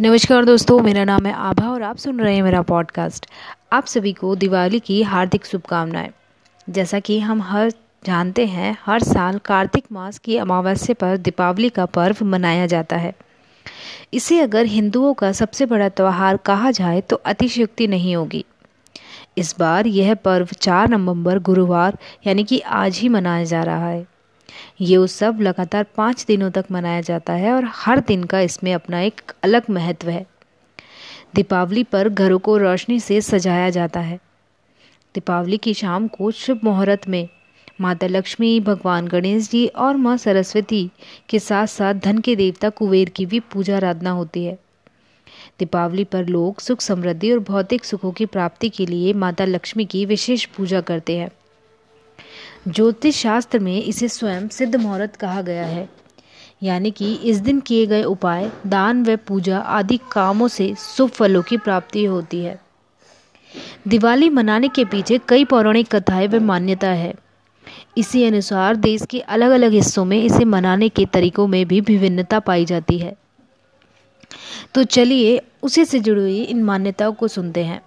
नमस्कार दोस्तों, मेरा नाम है आभा और आप सुन रहे हैं मेरा पॉडकास्ट। आप सभी को दिवाली की हार्दिक शुभकामनाएं। जैसा कि हम हर जानते हैं, हर साल कार्तिक मास की अमावस्या पर दीपावली का पर्व मनाया जाता है। इसे अगर हिंदुओं का सबसे बड़ा त्यौहार कहा जाए तो अतिशयोक्ति नहीं होगी। इस बार यह पर्व 4 नवंबर गुरुवार यानी कि आज ही मनाया जा रहा है। ये उत्सव लगातार 5 दिनों तक मनाया जाता है और हर दिन का इसमें अपना एक अलग महत्व है। दीपावली पर घरों को रोशनी से सजाया जाता है। दीपावली की शाम को शुभ मुहूर्त में माता लक्ष्मी, भगवान गणेश जी और माँ सरस्वती के साथ साथ धन के देवता कुबेर की भी पूजा आराधना होती है। दीपावली पर लोग सुख समृद्धि और भौतिक सुखों की प्राप्ति के लिए माता लक्ष्मी की विशेष पूजा करते हैं। ज्योतिष शास्त्र में इसे स्वयं सिद्ध मुहूर्त कहा गया है, यानी कि इस दिन किए गए उपाय, दान व पूजा आदि कामों से शुभ फलों की प्राप्ति होती है। दिवाली मनाने के पीछे कई पौराणिक कथाएं व मान्यता है। इसी अनुसार देश के अलग अलग हिस्सों में इसे मनाने के तरीकों में भी विभिन्नता पाई जाती है। तो चलिए उसी से जुड़ी हुई इन मान्यताओं को सुनते हैं।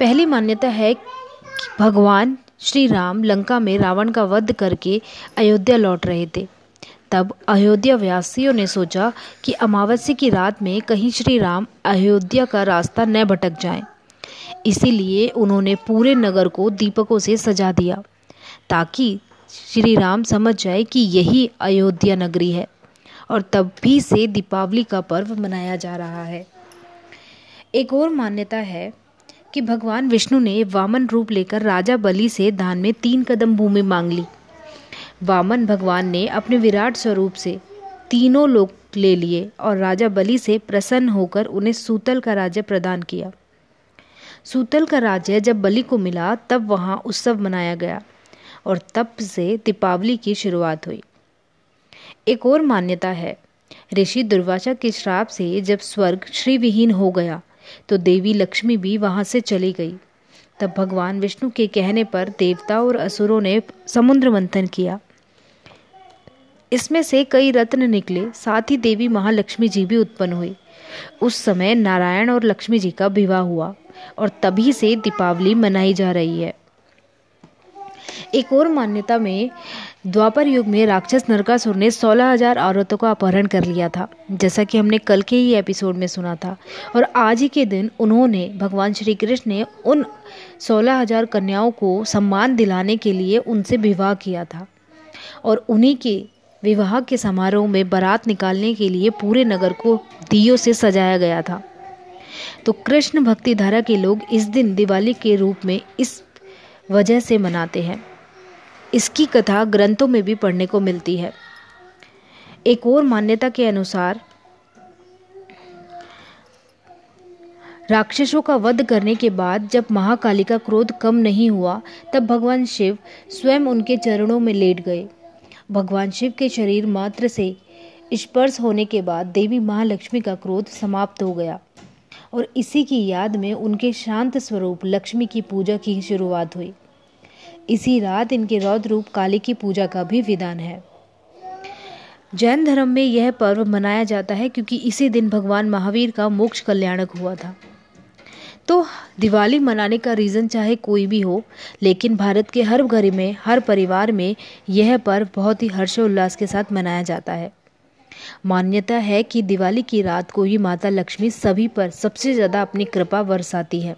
पहली मान्यता है कि भगवान श्री राम लंका में रावण का वध करके अयोध्या लौट रहे थे। तब अयोध्या वासियों ने सोचा कि अमावस्या की रात में कहीं श्री राम अयोध्या का रास्ता न भटक जाएं। इसीलिए उन्होंने पूरे नगर को दीपकों से सजा दिया ताकि श्री राम समझ जाए कि यही अयोध्या नगरी है। और तब भी से दीपावली का पर्व मनाया जा रहा है। एक और मान्यता है कि भगवान विष्णु ने वामन रूप लेकर राजा बलि से दान में 3 कदम भूमि मांग ली। वामन भगवान ने अपने विराट स्वरूप से तीनों लोक ले लिए और राजा बलि से प्रसन्न होकर उन्हें सूतल का राज्य प्रदान किया। सूतल का राज्य जब बलि को मिला तब वहां उत्सव मनाया गया और तब से दीपावली की शुरुआत हुई। एक और मान्यता है, ऋषि दुर्वासा के श्राप से जब स्वर्ग श्रीविहीन हो गया तो देवी लक्ष्मी भी वहां से चली गई। तब भगवान विष्णु के कहने पर देवता और असुरों ने समुद्र मंथन किया। इसमें से कई रत्न निकले, साथ ही देवी महालक्ष्मी जी भी उत्पन्न हुई। उस समय नारायण और लक्ष्मी जी का विवाह हुआ और तभी से दीपावली मनाई जा रही है। एक और मान्यता में द्वापर युग में राक्षस नरकासुर ने 16,000 औरतों का अपहरण कर लिया था, जैसा कि हमने कल के ही एपिसोड में सुना था। और आज ही के दिन उन्होंने भगवान श्री कृष्ण ने उन 16,000 कन्याओं को सम्मान दिलाने के लिए उनसे विवाह किया था और उन्हीं के विवाह के समारोह में बारात निकालने के लिए पूरे नगर को दियों से सजाया गया था। तो कृष्ण भक्ति धारा के लोग इस दिन दिवाली के रूप में इस वजह से मनाते हैं। इसकी कथा ग्रंथों में भी पढ़ने को मिलती है। एक और मान्यता के अनुसार राक्षसों का वध करने के बाद जब महाकाली का क्रोध कम नहीं हुआ तब भगवान शिव स्वयं उनके चरणों में लेट गए। भगवान शिव के शरीर मात्र से स्पर्श होने के बाद देवी महालक्ष्मी का क्रोध समाप्त हो गया और इसी की याद में उनके शांत स्वरूप लक्ष्मी की पूजा की शुरुआत हुई। इसी रात इनके रौद्र रूप काली की पूजा का भी विधान है। जैन धर्म में यह पर्व मनाया जाता है क्योंकि इसी दिन भगवान महावीर का मोक्ष कल्याणक हुआ था। तो दिवाली मनाने का रीज़न चाहे कोई भी हो, लेकिन भारत के हर घर में, हर परिवार में यह पर्व बहुत ही हर्षोल्लास के साथ मनाया जाता है। मान्यता है कि दिवाली की रात को ही माता लक्ष्मी सभी पर सबसे ज़्यादा अपनी कृपा बरसाती है।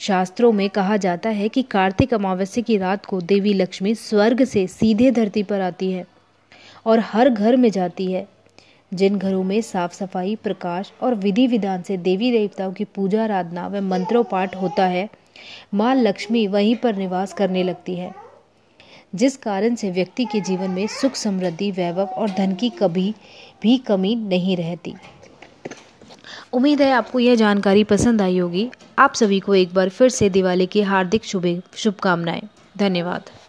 शास्त्रों में कहा जाता है कि कार्तिक अमावस्या की रात को देवी लक्ष्मी स्वर्ग से सीधे धरती पर आती है और हर घर में जाती है। जिन घरों में साफ सफाई, प्रकाश और विधि विधान से देवी देवताओं की पूजा आराधना व मंत्रोपाठ होता है, माँ लक्ष्मी वहीं पर निवास करने लगती है, जिस कारण से व्यक्ति के जीवन में सुख, समृद्धि, वैभव और धन की कभी भी कमी नहीं रहती। उम्मीद है आपको यह जानकारी पसंद आई होगी। आप सभी को एक बार फिर से दिवाली की हार्दिक शुभकामनाएं। धन्यवाद।